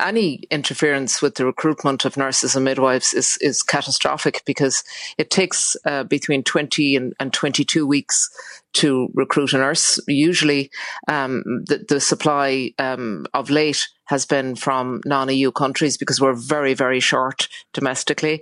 any interference with the recruitment of nurses and midwives is catastrophic, because it takes between 20 and 22 weeks to recruit a nurse. Usually the supply of late has been from non-EU countries, because we're very, very short domestically.